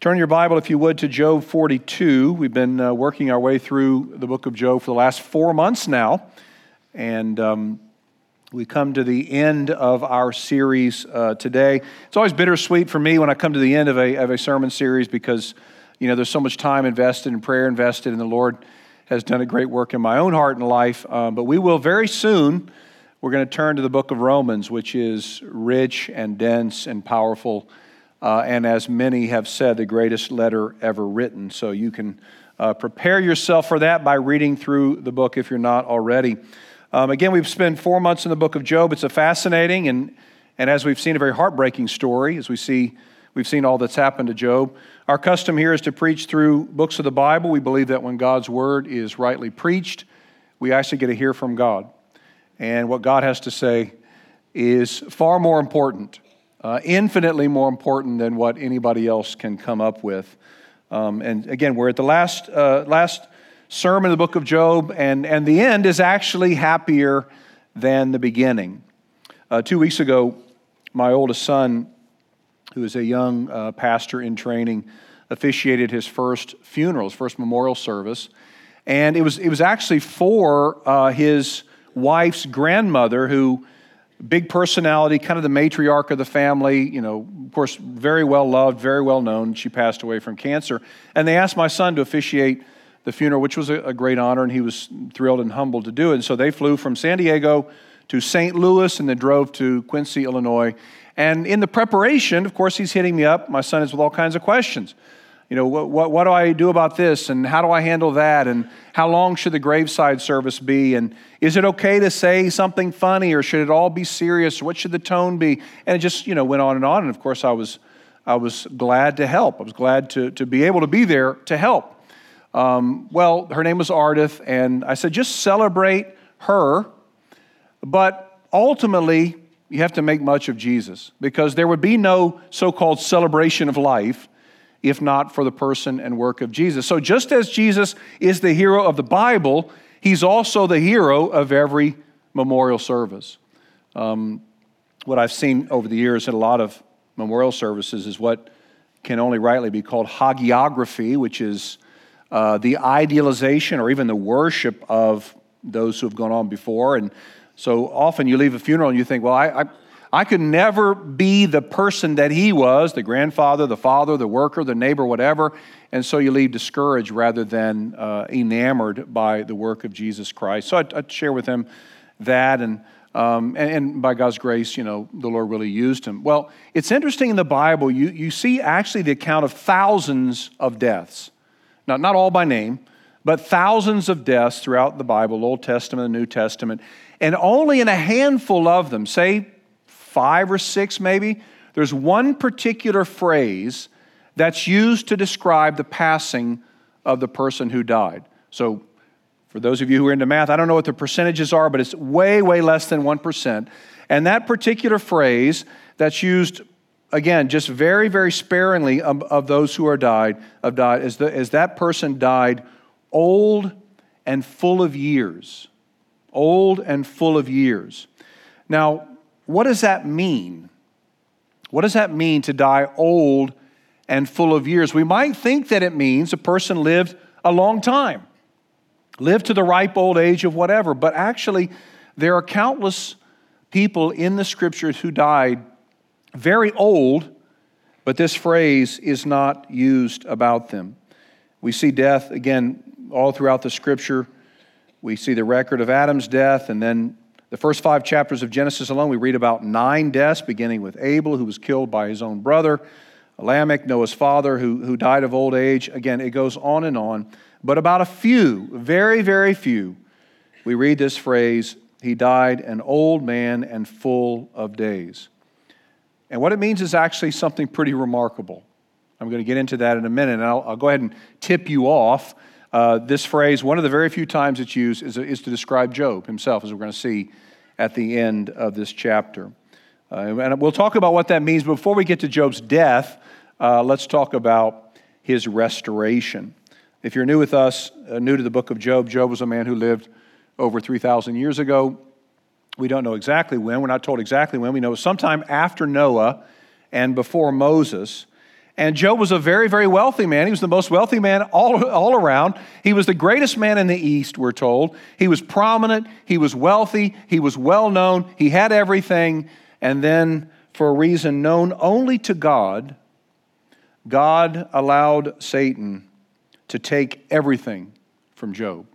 Turn your Bible, if you would, to Job 42. We've been working our way through the book of Job for the last 4 months now, and we come to the end of our series today. It's always bittersweet for me when I come to the end of a sermon series because, you know, there's so much time invested and prayer invested, and the Lord has done a great work in my own heart and life, but we will very soon, we're going to turn to the book of Romans, which is rich and dense and powerful. And as many have said, the greatest letter ever written. So you can prepare yourself for that by reading through the book if you're not already. Again, we've spent 4 months in the book of Job. It's a fascinating and as we've seen, a very heartbreaking story, as we've seen all that's happened to Job. Our custom here is to preach through books of the Bible. We believe that when God's word is rightly preached, we actually get to hear from God. And what God has to say is far more important. Infinitely more important than what anybody else can come up with. And again, we're at the last sermon in the book of Job, and the end is actually happier than the beginning. 2 weeks ago, my oldest son, who is a young pastor in training, officiated his first funeral, his first memorial service, and it was actually for his wife's grandmother, who big personality, kind of the matriarch of the family, you know, of course, very well loved, very well known. She passed away from cancer. And they asked my son to officiate the funeral, which was a great honor, and he was thrilled and humbled to do it. And so they flew from San Diego to St. Louis and then drove to Quincy, Illinois. And in the preparation, of course, he's hitting me up. My son is with all kinds of questions. You know, what do I do about this, and how do I handle that, and how long should the graveside service be, and is it okay to say something funny, or should it all be serious, what should the tone be? And it just, you know, went on, and of course I was glad to help. I was glad to be able to be there to help. Well, her name was Ardith, and I said, just celebrate her, but ultimately you have to make much of Jesus, because there would be no so-called celebration of life if not for the person and work of Jesus. So just as Jesus is the hero of the Bible, he's also the hero of every memorial service. What I've seen over the years in a lot of memorial services is what can only rightly be called hagiography, which is the idealization or even the worship of those who have gone on before. And so often you leave a funeral and you think, well, I could never be the person that he was, the grandfather, the father, the worker, the neighbor, whatever. And so you leave discouraged rather than enamored by the work of Jesus Christ. So I'd share with him that, and by God's grace, you know, the Lord really used him. Well, it's interesting in the Bible, you see actually the account of thousands of deaths. Not all by name, but thousands of deaths throughout the Bible, Old Testament and New Testament. And only in a handful of them, say, 5 or 6 maybe, there's one particular phrase that's used to describe the passing of the person who died. So for those of you who are into math, I don't know what the percentages are, but it's way, way less than 1%. And that particular phrase that's used, again, just very, very sparingly of those who are died, as that person died old and full of years. Old and full of years. Now, what does that mean? What does that mean to die old and full of years? We might think that it means a person lived a long time, lived to the ripe old age of whatever, but actually there are countless people in the scriptures who died very old, but this phrase is not used about them. We see death, again, all throughout the scripture. We see the record of Adam's death, and then the first 5 chapters of Genesis alone, we read about 9 deaths, beginning with Abel, who was killed by his own brother, Lamech, Noah's father, who died of old age. Again, it goes on and on. But about a few, very, very few, we read this phrase, he died an old man and full of days. And what it means is actually something pretty remarkable. I'm going to get into that in a minute, and I'll go ahead and tip you off. This phrase, one of the very few times it's used, is to describe Job himself, as we're going to see at the end of this chapter. And we'll talk about what that means. Before we get to Job's death, let's talk about his restoration. If you're new with us, new to the book of Job, Job was a man who lived over 3,000 years ago. We don't know exactly when. We're not told exactly when. We know sometime after Noah and before Moses. And Job was a very, very wealthy man. He was the most wealthy man all around. He was the greatest man in the East, we're told. He was prominent. He was wealthy. He was well-known. He had everything. And then, for a reason known only to God, God allowed Satan to take everything from Job.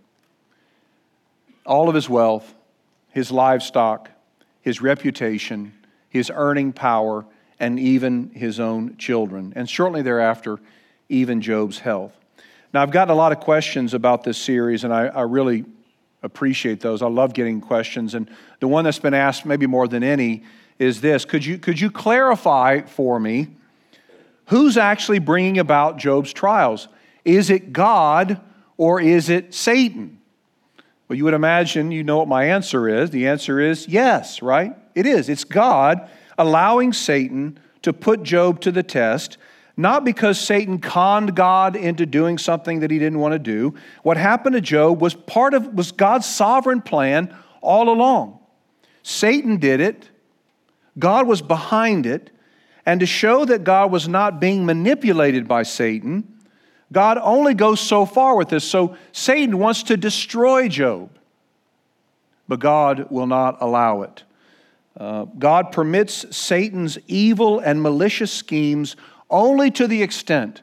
All of his wealth, his livestock, his reputation, his earning power, and even his own children. And shortly thereafter, even Job's health. Now, I've gotten a lot of questions about this series, and I really appreciate those. I love getting questions. And the one that's been asked maybe more than any is this. Could you clarify for me who's actually bringing about Job's trials? Is it God or is it Satan? Well, you would imagine you know what my answer is. The answer is yes, right? It is. It's God allowing Satan to put Job to the test, not because Satan conned God into doing something that he didn't want to do. What happened to Job was was God's sovereign plan all along. Satan did it. God was behind it. And to show that God was not being manipulated by Satan, God only goes so far with this. So Satan wants to destroy Job, but God will not allow it. God permits Satan's evil and malicious schemes only to the extent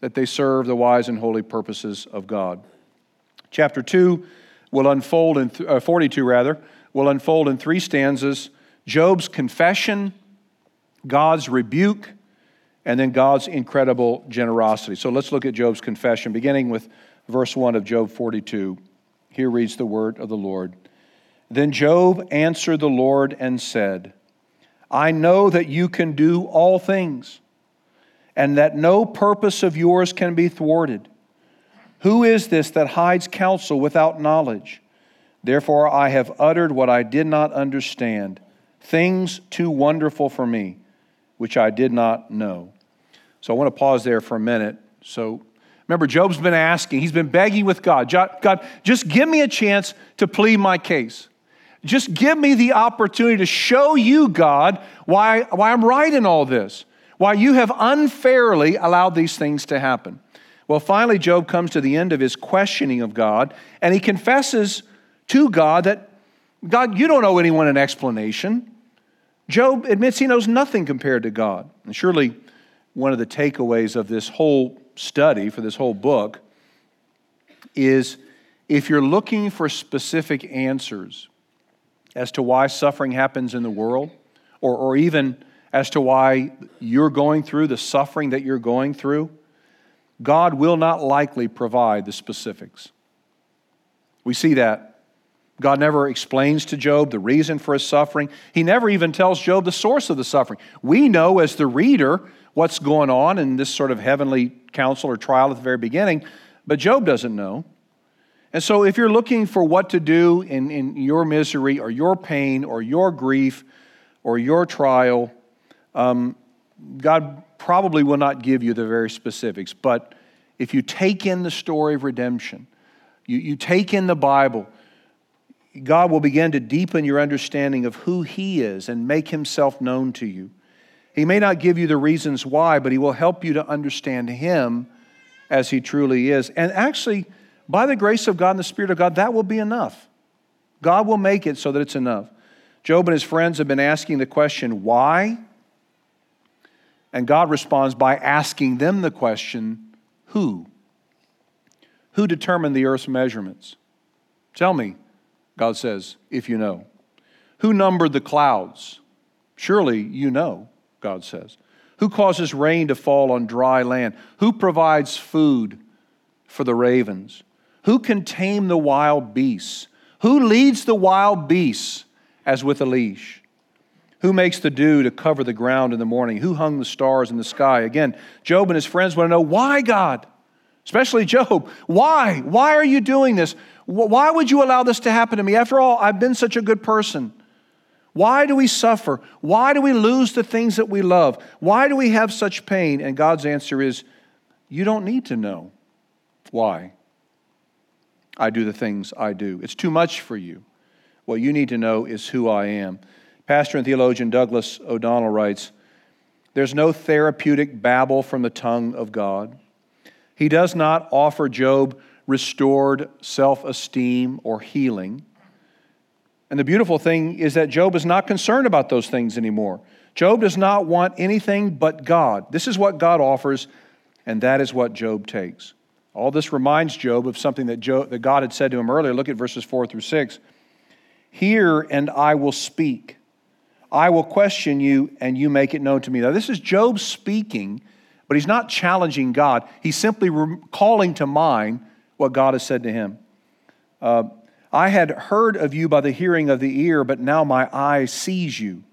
that they serve the wise and holy purposes of God. Chapter 2 will unfold in 42 rather, will unfold in three stanzas: Job's confession, God's rebuke, and then God's incredible generosity. So let's look at Job's confession, beginning with verse 1 of Job 42. Here reads the word of the Lord. Then Job answered the Lord and said, I know that you can do all things, and that no purpose of yours can be thwarted. Who is this that hides counsel without knowledge? Therefore I have uttered what I did not understand, things too wonderful for me, which I did not know. So I want to pause there for a minute. So remember, Job's been asking. He's been begging with God. God, just give me a chance to plead my case. Just give me the opportunity to show you, God, why I'm right in all this, why you have unfairly allowed these things to happen. Well, finally, Job comes to the end of his questioning of God, and he confesses to God that, God, you don't owe anyone an explanation. Job admits he knows nothing compared to God. And surely one of the takeaways of this whole study, for this whole book, is if you're looking for specific answers as to why suffering happens in the world, or even as to why you're going through the suffering that you're going through, God will not likely provide the specifics. We see that. God never explains to Job the reason for his suffering. He never even tells Job the source of the suffering. We know as the reader what's going on in this sort of heavenly counsel or trial at the very beginning, but Job doesn't know. And so if you're looking for what to do in your misery or your pain or your grief or your trial, God probably will not give you the very specifics. But if you take in the story of redemption, you take in the Bible, God will begin to deepen your understanding of who He is and make Himself known to you. He may not give you the reasons why, but He will help you to understand Him as He truly is. And actually, by the grace of God and the Spirit of God, that will be enough. God will make it so that it's enough. Job and his friends have been asking the question, why? And God responds by asking them the question, who? Who determined the earth's measurements? Tell me, God says, if you know. Who numbered the clouds? Surely you know, God says. Who causes rain to fall on dry land? Who provides food for the ravens? Who can tame the wild beasts? Who leads the wild beasts as with a leash? Who makes the dew to cover the ground in the morning? Who hung the stars in the sky? Again, Job and his friends want to know, why, God? Especially Job. Why? Why are you doing this? Why would you allow this to happen to me? After all, I've been such a good person. Why do we suffer? Why do we lose the things that we love? Why do we have such pain? And God's answer is, you don't need to know why I do the things I do. It's too much for you. What you need to know is who I am. Pastor and theologian Douglas O'Donnell writes, There's no therapeutic babble from the tongue of God. He does not offer Job restored self-esteem or healing. And the beautiful thing is that Job is not concerned about those things anymore. Job does not want anything but God. This is what God offers, and that is what Job takes. All this reminds Job of something that God had said to him earlier. Look at verses 4 through 6. Hear, and I will speak. I will question you, and you make it known to me. Now, this is Job speaking, but he's not challenging God. He's simply calling to mind what God has said to him. I had heard of you by the hearing of the ear, but now my eye sees you.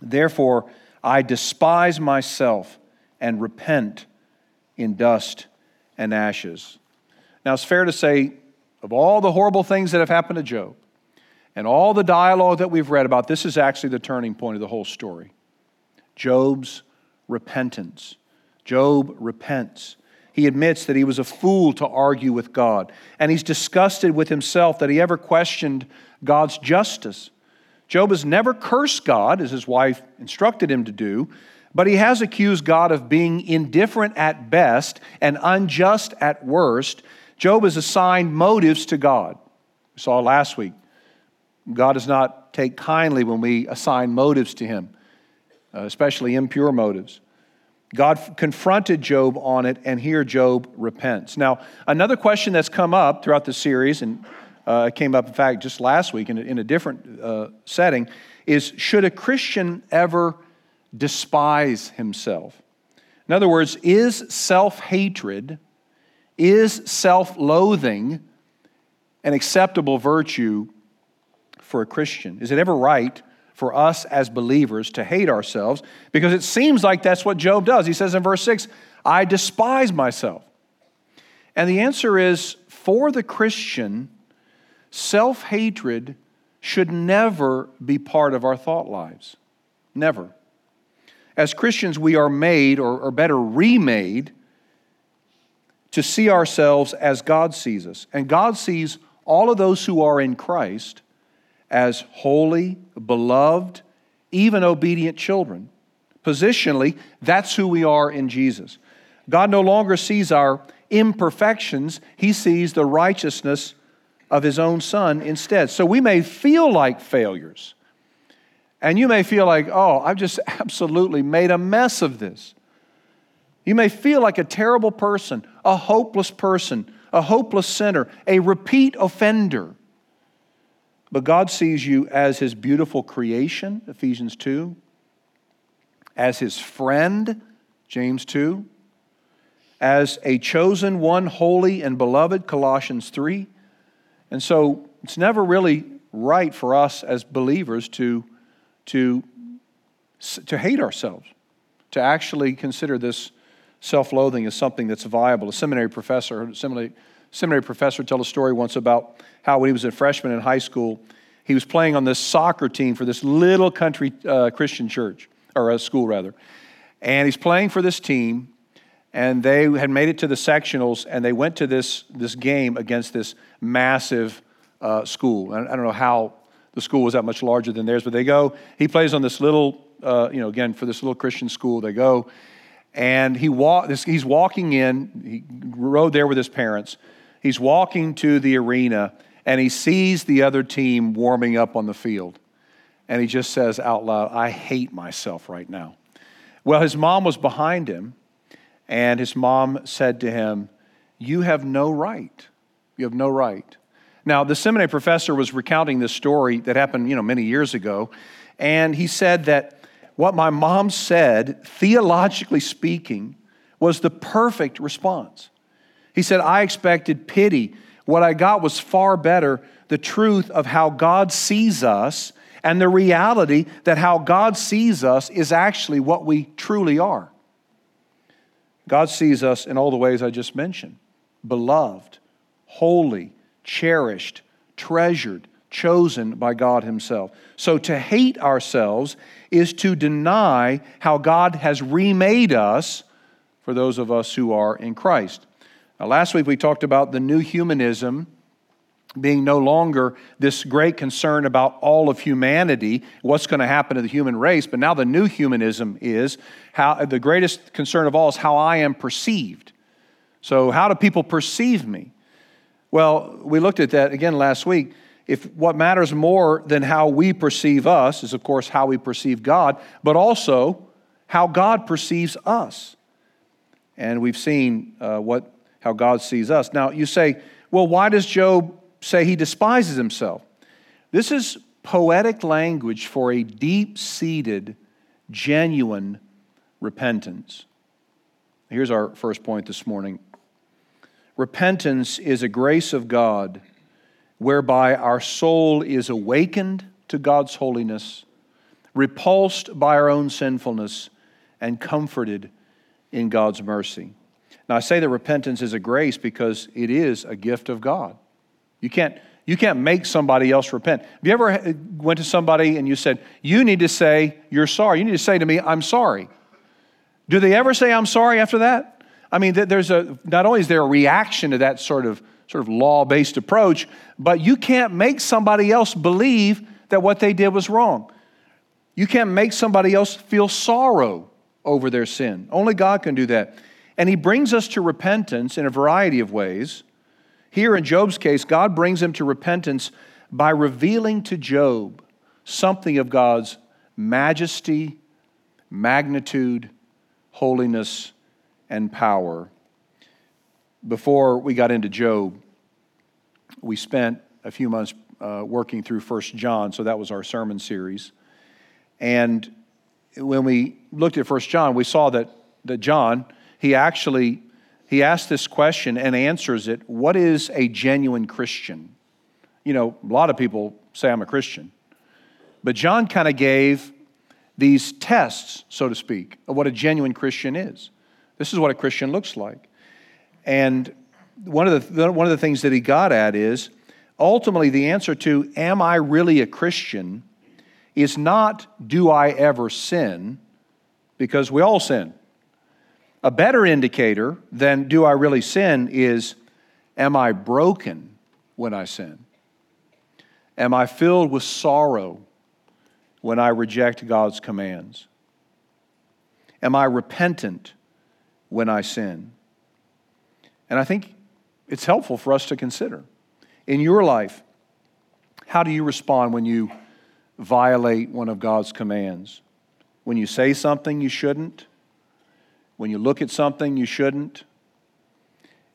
Therefore, I despise myself and repent in dust and ashes. Now, it's fair to say, of all the horrible things that have happened to Job and all the dialogue that we've read about, this is actually the turning point of the whole story. Job's repentance. Job repents. He admits that he was a fool to argue with God, and he's disgusted with himself that he ever questioned God's justice. Job has never cursed God, as his wife instructed him to do, but he has accused God of being indifferent at best and unjust at worst. Job has assigned motives to God. We saw last week, God does not take kindly when we assign motives to him, especially impure motives. God confronted Job on it, and here Job repents. Now, another question that's come up throughout the series, and it came up, in fact, just last week in a different setting, is should a Christian ever despise himself? In other words, is self-hatred, is self-loathing an acceptable virtue for a Christian? Is it ever right for us as believers to hate ourselves? Because it seems like that's what Job does. He says in verse 6, I despise myself. And the answer is, for the Christian, self-hatred should never be part of our thought lives. Never. As Christians, we are made, or better, remade, to see ourselves as God sees us. And God sees all of those who are in Christ as holy, beloved, even obedient children. Positionally, that's who we are in Jesus. God no longer sees our imperfections. He sees the righteousness of his own Son instead. So we may feel like failures. And you may feel like, oh, I've just absolutely made a mess of this. You may feel like a terrible person, a hopeless sinner, a repeat offender. But God sees you as his beautiful creation, Ephesians 2, as his friend, James 2, as a chosen one, holy and beloved, Colossians 3. And so it's never really right for us as believers to hate ourselves, to actually consider this self-loathing as something that's viable. A seminary professor told a story once about how when he was a freshman in high school, he was playing on this soccer team for this little country Christian church, or school rather. And he's playing for this team, and they had made it to the sectionals, and they went to this game against this massive school. I don't know how the school was that much larger than theirs, but they go. He plays on this little, again, for this little Christian school, they go. And he's walking in, he rode there with his parents. He's walking to the arena, and he sees the other team warming up on the field. And he just says out loud, I hate myself right now. Well, his mom was behind him, and his mom said to him, you have no right. You have no right. Now, the seminary professor was recounting this story that happened, many years ago, and he said that what my mom said, theologically speaking, was the perfect response. He said, I expected pity. What I got was far better, the truth of how God sees us and the reality that how God sees us is actually what we truly are. God sees us in all the ways I just mentioned. Beloved, holy, cherished, treasured, chosen by God himself. So to hate ourselves is to deny how God has remade us for those of us who are in Christ. Now, last week we talked about the new humanism being no longer this great concern about all of humanity, what's going to happen to the human race, but now the new humanism is how the greatest concern of all is how I am perceived. So how do people perceive me? Well, we looked at that again last week. If what matters more than how we perceive us is, of course, how we perceive God, but also how God perceives us. And we've seen how God sees us. Now, you say, well, why does Job say he despises himself? This is poetic language for a deep-seated, genuine repentance. Here's our first point this morning. Repentance is a grace of God whereby our soul is awakened to God's holiness, repulsed by our own sinfulness, and comforted in God's mercy. Now, I say that repentance is a grace because it is a gift of God. You can't make somebody else repent. Have you ever went to somebody and you said, you need to say you're sorry. You need to say to me, I'm sorry. Do they ever say I'm sorry after that? I mean, there's not only is there a reaction to that sort of law-based approach, but you can't make somebody else believe that what they did was wrong. You can't make somebody else feel sorrow over their sin. Only God can do that. And he brings us to repentance in a variety of ways. Here in Job's case, God brings him to repentance by revealing to Job something of God's majesty, magnitude, holiness, and power. Before we got into Job, we spent a few months working through 1 John, so that was our sermon series. And when we looked at 1 John, we saw that John, he asked this question and answers it, what is a genuine Christian? You know, a lot of people say I'm a Christian. But John kind of gave these tests, so to speak, of what a genuine Christian is. This is what a Christian looks like. And one of the things that he got at is, ultimately the answer to, am I really a Christian, is not, do I ever sin, because we all sin. A better indicator than, do I really sin, is, am I broken when I sin? Am I filled with sorrow when I reject God's commands? Am I repentant when I sin? And I think it's helpful for us to consider. In your life, how do you respond when you violate one of God's commands? When you say something you shouldn't? When you look at something you shouldn't?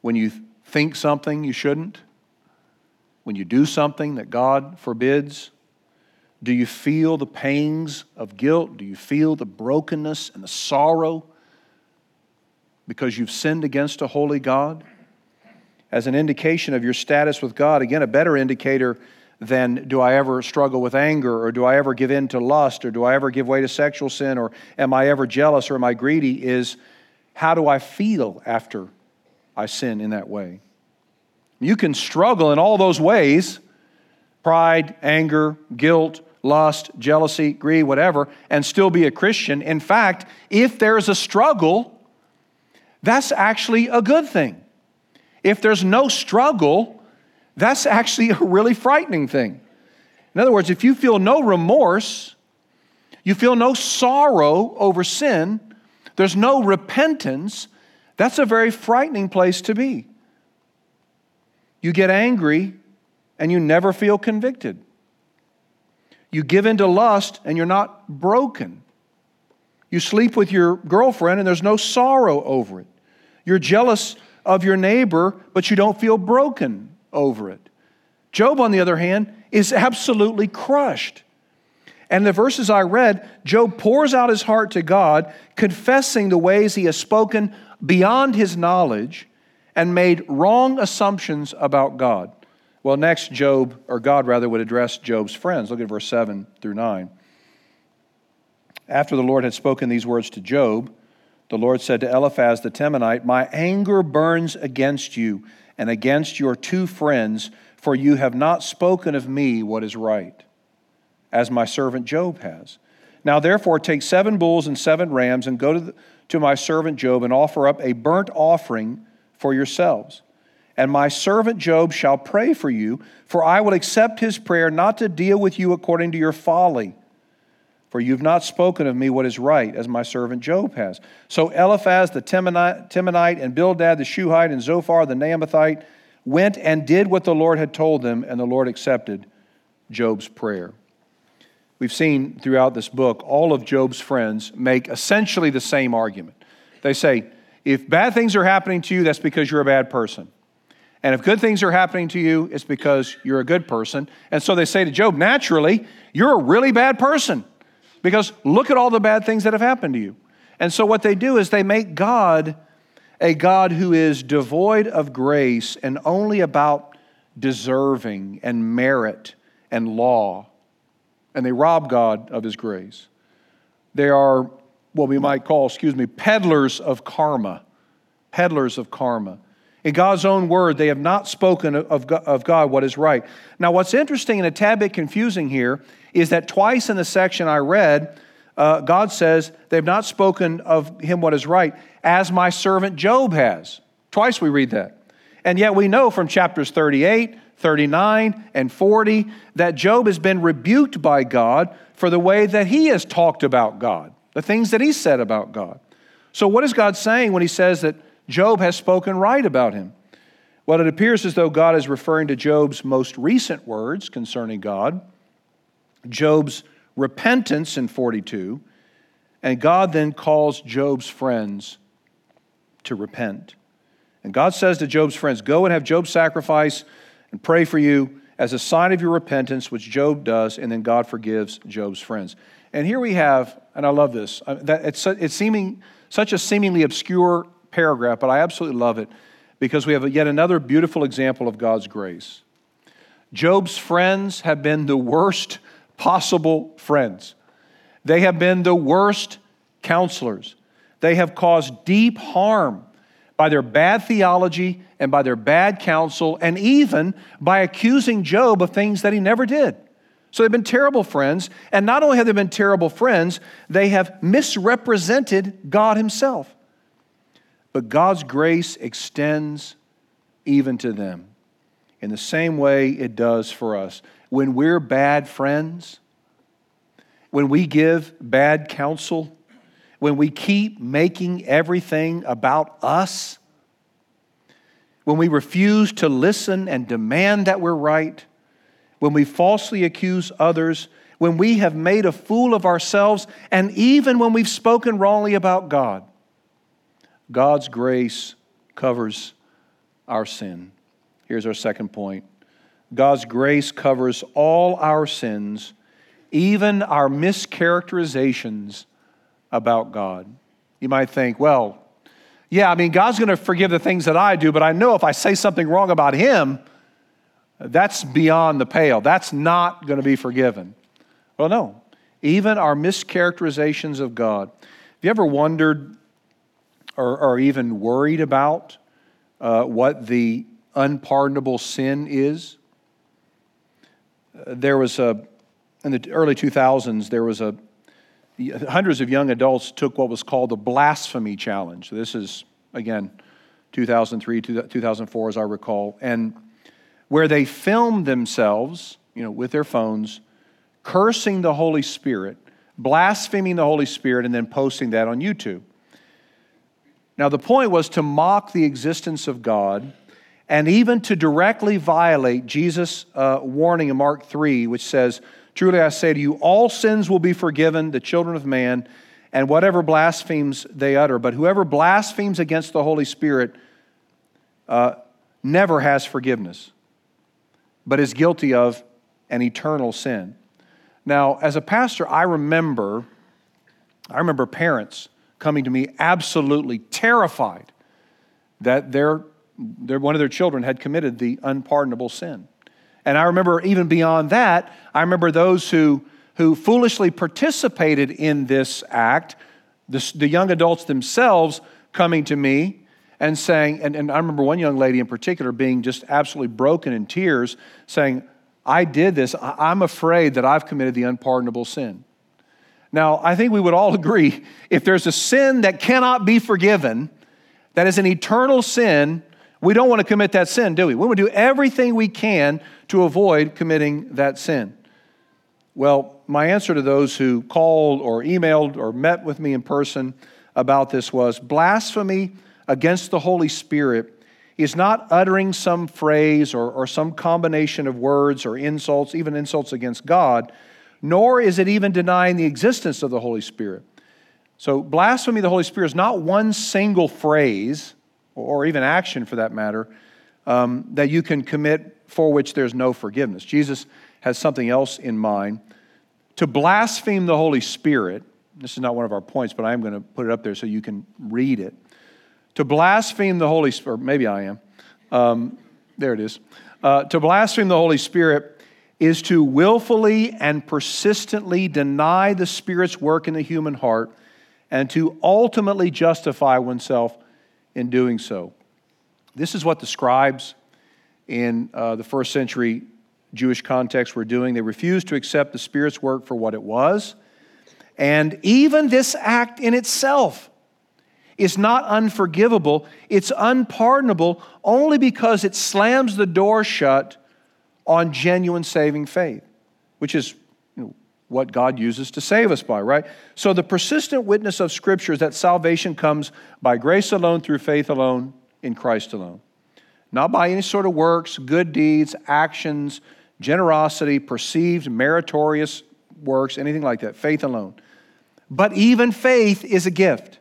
When you think something you shouldn't? When you do something that God forbids? Do you feel the pangs of guilt? Do you feel the brokenness and the sorrow because you've sinned against a holy God? As an indication of your status with God, again, a better indicator than do I ever struggle with anger or do I ever give in to lust or do I ever give way to sexual sin or am I ever jealous or am I greedy is how do I feel after I sin in that way? You can struggle in all those ways, pride, anger, guilt, lust, jealousy, greed, whatever, and still be a Christian. In fact, if there's a struggle, that's actually a good thing. If there's no struggle, that's actually a really frightening thing. In other words, if you feel no remorse, you feel no sorrow over sin, there's no repentance, that's a very frightening place to be. You get angry and you never feel convicted. You give in to lust and you're not broken. You sleep with your girlfriend and there's no sorrow over it. You're jealous of your neighbor, but you don't feel broken over it. Job, on the other hand, is absolutely crushed. And the verses I read, Job pours out his heart to God, confessing the ways he has spoken beyond his knowledge and made wrong assumptions about God. Well, next, God would address Job's friends. Look at verse 7 through 9. After the Lord had spoken these words to Job, the Lord said to Eliphaz the Temanite, "My anger burns against you and against your two friends, for you have not spoken of me what is right, as my servant Job has. Now, therefore, take 7 bulls and 7 rams and go to my servant Job and offer up a burnt offering for yourselves. and my servant Job shall pray for you, for I will accept his prayer not to deal with you according to your folly. For you have not spoken of me what is right, as my servant Job has. So Eliphaz the Temanite, and Bildad the Shuhite, and Zophar the Naamathite went and did what the Lord had told them, and the Lord accepted Job's prayer. We've seen throughout this book, all of Job's friends make essentially the same argument. They say, if bad things are happening to you, that's because you're a bad person. And if good things are happening to you, it's because you're a good person. And so they say to Job, naturally, you're a really bad person. Because look at all the bad things that have happened to you. And so what they do is they make God a God who is devoid of grace and only about deserving and merit and law. And they rob God of his grace. They are what we might call, peddlers of karma. Peddlers of karma. In God's own word, they have not spoken of God what is right. Now, what's interesting and a tad bit confusing here is that twice in the section I read, God says, they've not spoken of him what is right, as my servant Job has. Twice we read that. And yet we know from chapters 38, 39, and 40 that Job has been rebuked by God for the way that he has talked about God, the things that he said about God. So what is God saying when he says that Job has spoken right about him? Well, it appears as though God is referring to Job's most recent words concerning God, Job's repentance in 42, and God then calls Job's friends to repent. And God says to Job's friends, go and have Job sacrifice and pray for you as a sign of your repentance, which Job does, and then God forgives Job's friends. And here we have, and I love this, it's such a seemingly obscure paragraph, but I absolutely love it because we have yet another beautiful example of God's grace. Job's friends have been the worst possible friends. They have been the worst counselors. They have caused deep harm by their bad theology and by their bad counsel and even by accusing Job of things that he never did. So they've been terrible friends, and not only have they been terrible friends, they have misrepresented God himself. But God's grace extends even to them in the same way it does for us. When we're bad friends, when we give bad counsel, when we keep making everything about us, when we refuse to listen and demand that we're right, when we falsely accuse others, when we have made a fool of ourselves, and even when we've spoken wrongly about God, God's grace covers our sin. Here's our second point. God's grace covers all our sins, even our mischaracterizations about God. You might think, well, yeah, God's going to forgive the things that I do, but I know if I say something wrong about him, that's beyond the pale. That's not going to be forgiven. Well, no. Even our mischaracterizations of God. Have you ever wondered or even worried about what the unpardonable sin is? In the early 2000s, hundreds of young adults took what was called the blasphemy challenge. This is, again, 2003, 2004, as I recall, and where they filmed themselves, with their phones, cursing the Holy Spirit, blaspheming the Holy Spirit, and then posting that on YouTube. Now, the point was to mock the existence of God and even to directly violate Jesus' warning in Mark 3, which says, "Truly I say to you, all sins will be forgiven the children of man, and whatever blasphemes they utter. But whoever blasphemes against the Holy Spirit never has forgiveness, but is guilty of an eternal sin." Now, as a pastor, I remember parents coming to me absolutely terrified that one of their children had committed the unpardonable sin. And I remember even beyond that, I remember those who foolishly participated in this act, the young adults themselves coming to me and saying, and I remember one young lady in particular being just absolutely broken in tears, saying, "I did this. I'm afraid that I've committed the unpardonable sin." Now, I think we would all agree, if there's a sin that cannot be forgiven, that is an eternal sin, We don't want to commit that sin, do we? We want to do everything we can to avoid committing that sin. Well, my answer to those who called or emailed or met with me in person about this was, blasphemy against the Holy Spirit is not uttering some phrase or some combination of words or insults, even insults against God, nor is it even denying the existence of the Holy Spirit. So blasphemy of the Holy Spirit is not one single phrase, or even action for that matter, that you can commit for which there's no forgiveness. Jesus has something else in mind. To blaspheme the Holy Spirit, this is not one of our points, but I am going to put it up there so you can read it. To blaspheme the Holy Spirit, maybe I am. There it is. To blaspheme the Holy Spirit is to willfully and persistently deny the Spirit's work in the human heart and to ultimately justify oneself in doing so. This is what the scribes in the first century Jewish context were doing. They refused to accept the Spirit's work for what it was. And even this act in itself is not unforgivable. It's unpardonable only because it slams the door shut on genuine saving faith, which is what God uses to save us by, right? So the persistent witness of Scripture is that salvation comes by grace alone, through faith alone, in Christ alone. Not by any sort of works, good deeds, actions, generosity, perceived meritorious works, anything like that, faith alone. But even faith is a gift,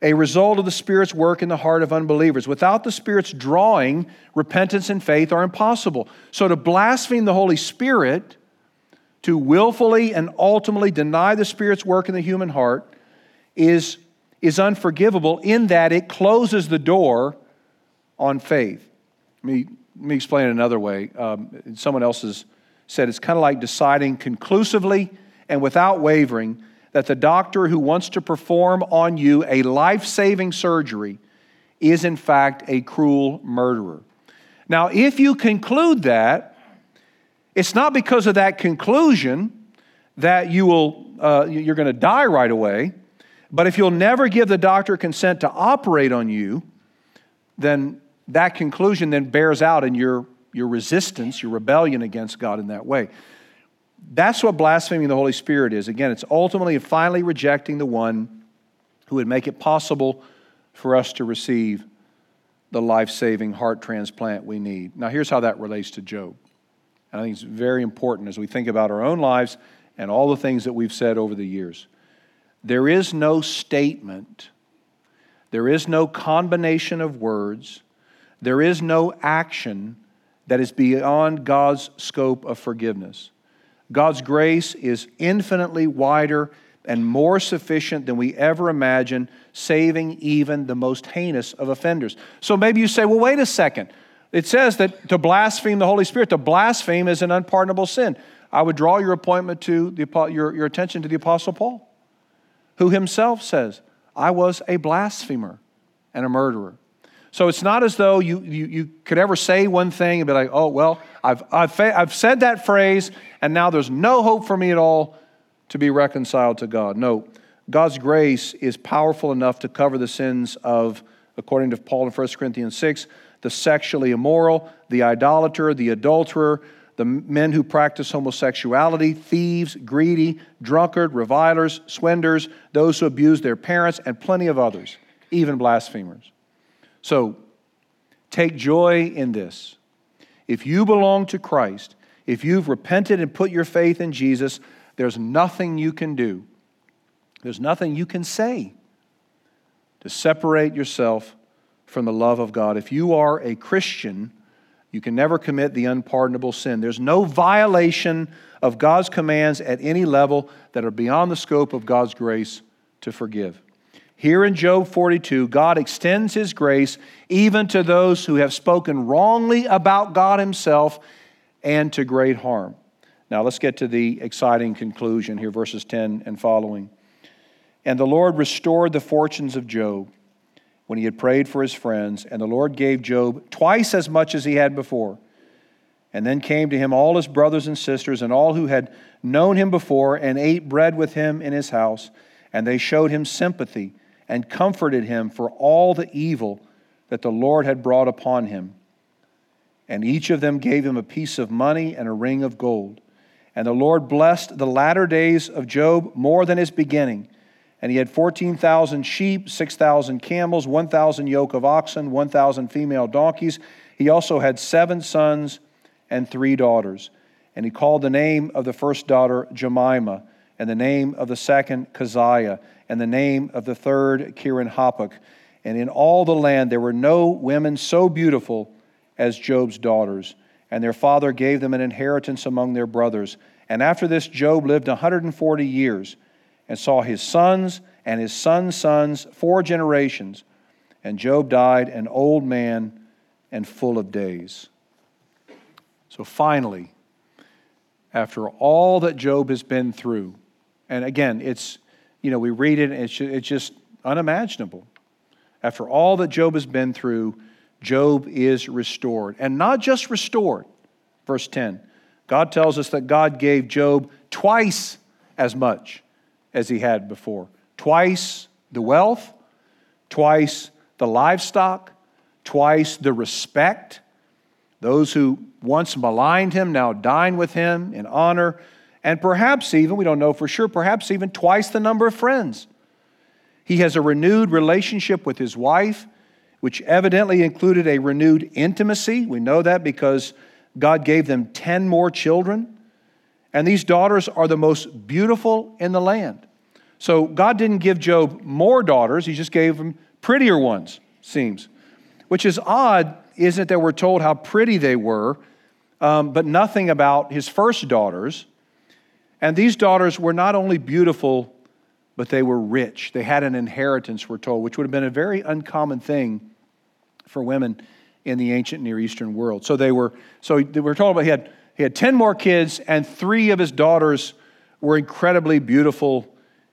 a result of the Spirit's work in the heart of unbelievers. Without the Spirit's drawing, repentance and faith are impossible. So to blaspheme the Holy Spirit, to willfully and ultimately deny the Spirit's work in the human heart is unforgivable in that it closes the door on faith. Let me explain it another way. Someone else has said it's kind of like deciding conclusively and without wavering that the doctor who wants to perform on you a life-saving surgery is in fact a cruel murderer. Now, if you conclude that, it's not because of that conclusion that you're going to die right away, but if you'll never give the doctor consent to operate on you, then that conclusion then bears out in your resistance, your rebellion against God in that way. That's what blaspheming the Holy Spirit is. Again, it's ultimately and finally rejecting the one who would make it possible for us to receive the life-saving heart transplant we need. Now, here's how that relates to Job. And I think it's very important as we think about our own lives and all the things that we've said over the years. There is no statement. There is no combination of words. There is no action that is beyond God's scope of forgiveness. God's grace is infinitely wider and more sufficient than we ever imagine, saving even the most heinous of offenders. So maybe you say, well, wait a second. It says that to blaspheme the Holy Spirit, to blaspheme is an unpardonable sin. I would draw your attention to the Apostle Paul, who himself says, I was a blasphemer and a murderer. So it's not as though you could ever say one thing and be like, oh, well, I've said that phrase, and now there's no hope for me at all to be reconciled to God. No, God's grace is powerful enough to cover the sins of, according to Paul in 1 Corinthians 6, the sexually immoral, the idolater, the adulterer, the men who practice homosexuality, thieves, greedy, drunkard, revilers, swindlers, those who abuse their parents, and plenty of others, even blasphemers. So take joy in this. If you belong to Christ, if you've repented and put your faith in Jesus, there's nothing you can do. There's nothing you can say to separate yourself from the love of God. If you are a Christian, you can never commit the unpardonable sin. There's no violation of God's commands at any level that are beyond the scope of God's grace to forgive. Here in Job 42, God extends His grace even to those who have spoken wrongly about God Himself and to great harm. Now let's get to the exciting conclusion here, verses 10 and following. And the Lord restored the fortunes of Job when he had prayed for his friends, and the Lord gave Job twice as much as he had before. And then came to him all his brothers and sisters and all who had known him before and ate bread with him in his house, and they showed him sympathy and comforted him for all the evil that the Lord had brought upon him. And each of them gave him a piece of money and a ring of gold. And the Lord blessed the latter days of Job more than his beginning. And he had 14,000 sheep, 6,000 camels, 1,000 yoke of oxen, 1,000 female donkeys. He also had 7 sons and 3 daughters. And he called the name of the first daughter Jemima, and the name of the second Keziah, and the name of the third Kirin Hapak. And in all the land there were no women so beautiful as Job's daughters. And their father gave them an inheritance among their brothers. And after this, Job lived 140 years and saw his sons and his sons' sons 4 generations. And Job died an old man and full of days. So finally, after all that Job has been through, and again, it's, you know, we read it, and it's just unimaginable. After all that Job has been through, Job is restored. And not just restored. Verse 10, God tells us that God gave Job twice as much as he had before. Twice the wealth, twice the livestock, twice the respect. Those who once maligned him now dine with him in honor. And perhaps even, we don't know for sure, perhaps even twice the number of friends. He has a renewed relationship with his wife, which evidently included a renewed intimacy. We know that because God gave them 10 more children. And these daughters are the most beautiful in the land. So God didn't give Job more daughters. He just gave him prettier ones, seems. Which is odd, isn't it, that we're told how pretty they were, but nothing about his first daughters. And these daughters were not only beautiful, but they were rich. They had an inheritance, we're told, which would have been a very uncommon thing for women in the ancient Near Eastern world. So we're told about he had 10 more kids, and 3 of his daughters were incredibly beautiful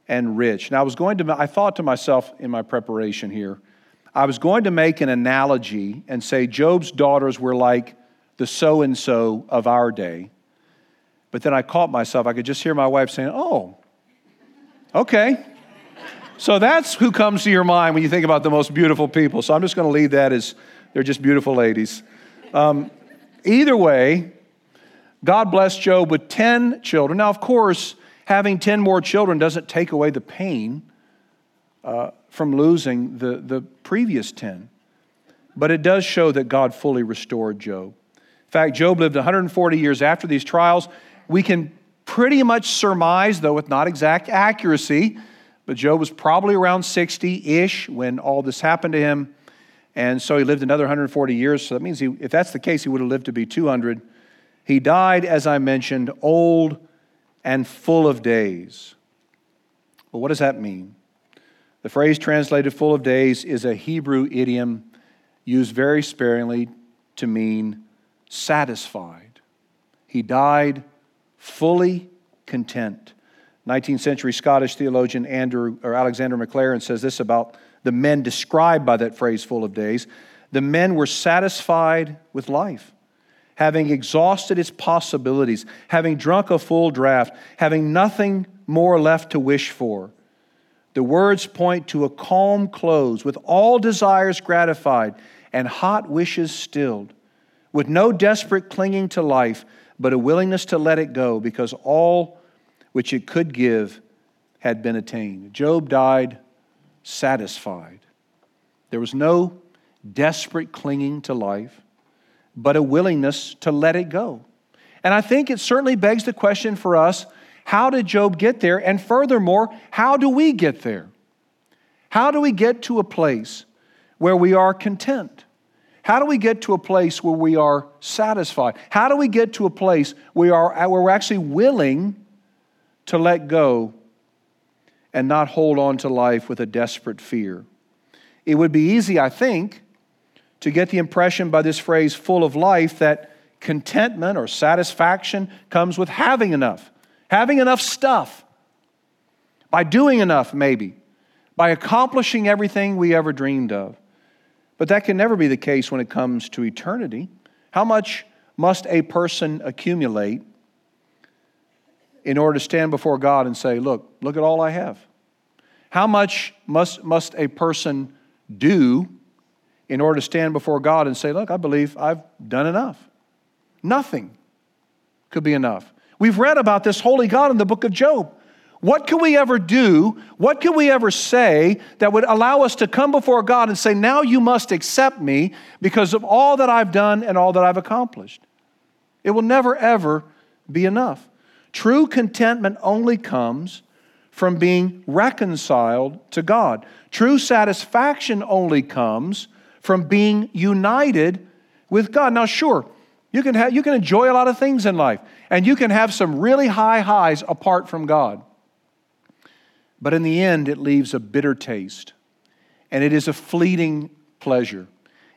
and rich. Now I thought to myself in my preparation here, I was going to make an analogy and say Job's daughters were like the so-and-so of our day. But then I caught myself. I could just hear my wife saying, "Oh, okay." So that's who comes to your mind when you think about the most beautiful people. So I'm just going to leave that as they're just beautiful ladies. Either way, God blessed Job with 10 children. Now, of course, having 10 more children doesn't take away the pain from losing the previous 10. But it does show that God fully restored Job. In fact, Job lived 140 years after these trials. We can pretty much surmise, though with not exact accuracy, but Job was probably around 60-ish when all this happened to him. And so he lived another 140 years. So that means if that's the case, he would have lived to be 200. He died, as I mentioned, old and full of days. But what does that mean? The phrase translated full of days is a Hebrew idiom used very sparingly to mean satisfied. He died fully content. 19th century Scottish theologian Alexander McLaren says this about the men described by that phrase full of days. The men were satisfied with life, having exhausted its possibilities, having drunk a full draught, having nothing more left to wish for. The words point to a calm close, with all desires gratified and hot wishes stilled, with no desperate clinging to life, but a willingness to let it go because all which it could give had been attained. Job died satisfied. There was no desperate clinging to life, but a willingness to let it go. And I think it certainly begs the question for us, how did Job get there? And furthermore, how do we get there? How do we get to a place where we are content? How do we get to a place where we are satisfied? How do we get to a place where we're actually willing to let go and not hold on to life with a desperate fear? It would be easy, I think, to get the impression by this phrase, full of life, that contentment or satisfaction comes with having enough stuff, by doing enough maybe, by accomplishing everything we ever dreamed of. But that can never be the case when it comes to eternity. How much must a person accumulate in order to stand before God and say, look at all I have? How much must a person do in order to stand before God and say, look, I believe I've done enough. Nothing could be enough. We've read about this holy God in the book of Job. What can we ever do? What can we ever say that would allow us to come before God and say, now you must accept me because of all that I've done and all that I've accomplished? It will never, ever be enough. True contentment only comes from being reconciled to God. True satisfaction only comes from being united with God. Now, sure, you can enjoy a lot of things in life, and you can have some really high highs apart from God. But in the end, it leaves a bitter taste, and it is a fleeting pleasure,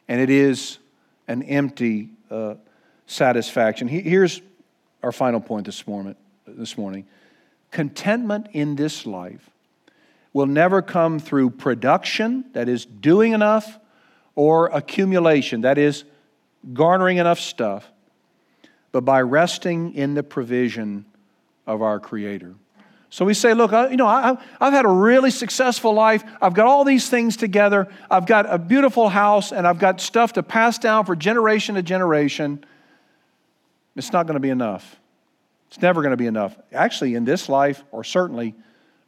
and it is an empty satisfaction. Here's our final point this morning. Contentment in this life will never come through production, that is doing enough, or accumulation, that is garnering enough stuff, but by resting in the provision of our Creator. So we say, look, I've had a really successful life. I've got all these things together. I've got a beautiful house, and I've got stuff to pass down for generation to generation. It's not going to be enough. It's never going to be enough, actually, in this life, or certainly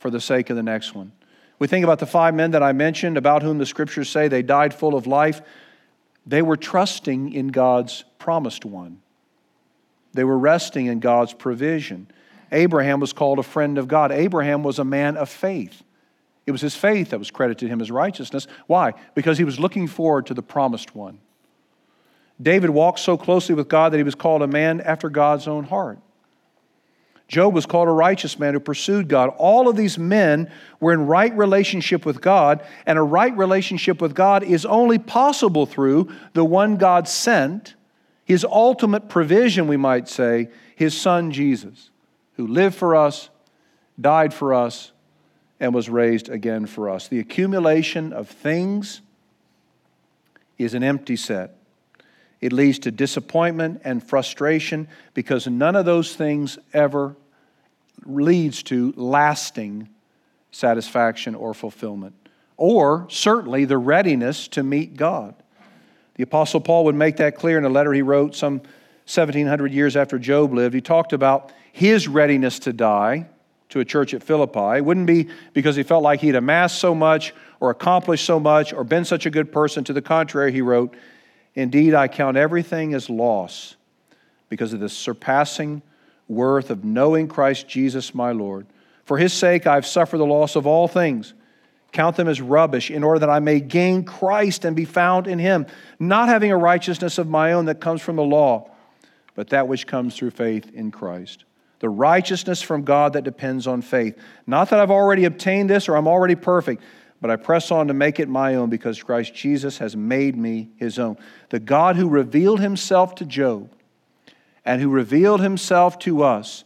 for the sake of the next one. We think about the five men that I mentioned, about whom the Scriptures say they died full of life. They were trusting in God's promised one. They were resting in God's provision. Abraham was called a friend of God. Abraham was a man of faith. It was his faith that was credited to him as righteousness. Why? Because he was looking forward to the promised one. David walked so closely with God that he was called a man after God's own heart. Job was called a righteous man who pursued God. All of these men were in right relationship with God, and a right relationship with God is only possible through the one God sent, His ultimate provision, we might say, His Son Jesus, who lived for us, died for us, and was raised again for us. The accumulation of things is an empty set. It leads to disappointment and frustration because none of those things ever leads to lasting satisfaction or fulfillment, or certainly the readiness to meet God. The Apostle Paul would make that clear in a letter he wrote some 1,700 years after Job lived. He talked about his readiness to die to a church at Philippi. It wouldn't be because he felt like he'd amassed so much or accomplished so much or been such a good person. To the contrary, he wrote, "Indeed, I count everything as loss because of the surpassing worth of knowing Christ Jesus my Lord. For His sake I have suffered the loss of all things. Count them as rubbish in order that I may gain Christ and be found in Him, not having a righteousness of my own that comes from the law, but that which comes through faith in Christ. The righteousness from God that depends on faith. Not that I've already obtained this or I'm already perfect, but I press on to make it my own because Christ Jesus has made me His own." The God who revealed Himself to Job and who revealed Himself to us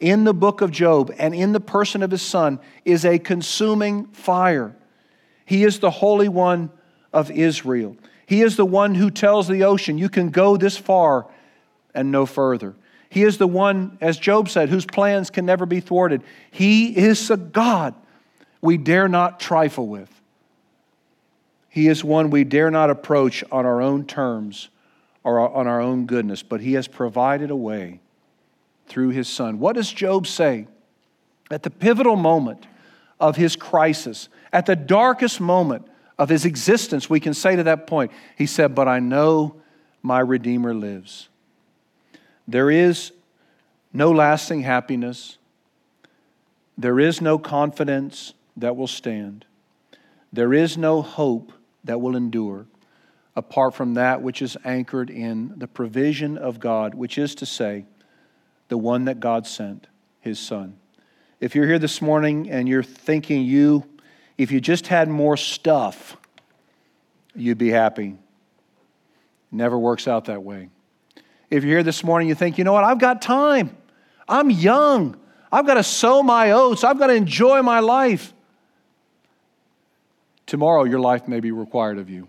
in the book of Job and in the person of His Son is a consuming fire. He is the Holy One of Israel. He is the one who tells the ocean, you can go this far and no further. He is the one, as Job said, whose plans can never be thwarted. He is a God we dare not trifle with. He is one we dare not approach on our own terms or on our own goodness, but He has provided a way through His Son. What does Job say? At the pivotal moment of his crisis, at the darkest moment of his existence, we can say to that point, he said, "But I know my Redeemer lives." There is no lasting happiness. There is no confidence that will stand. There is no hope that will endure apart from that which is anchored in the provision of God, which is to say, the one that God sent, His Son. If you're here this morning and you're thinking, if you just had more stuff, you'd be happy. It never works out that way. If you're here this morning, you think, you know what, I've got time. I'm young. I've got to sow my oats. I've got to enjoy my life. Tomorrow, your life may be required of you,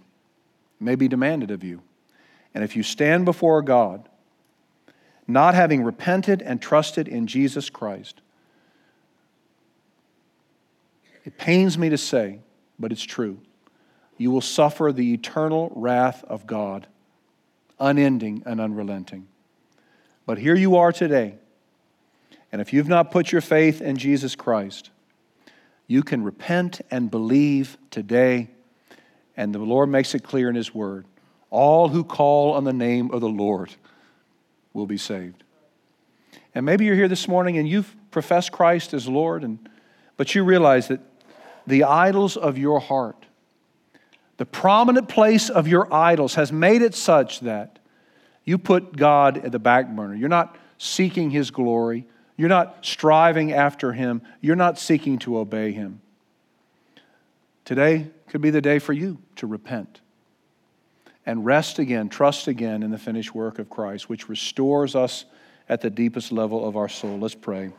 may be demanded of you. And if you stand before God, not having repented and trusted in Jesus Christ, it pains me to say, but it's true, you will suffer the eternal wrath of God, unending and unrelenting. But here you are today, and if you've not put your faith in Jesus Christ, you can repent and believe today, and the Lord makes it clear in His Word, all who call on the name of the Lord will be saved. And maybe you're here this morning and you've professed Christ as Lord, but you realize that the idols of your heart, the prominent place of your idols has made it such that you put God at the back burner. You're not seeking His glory. You're not striving after Him. You're not seeking to obey Him. Today could be the day for you to repent and rest again, trust again in the finished work of Christ, which restores us at the deepest level of our soul. Let's pray.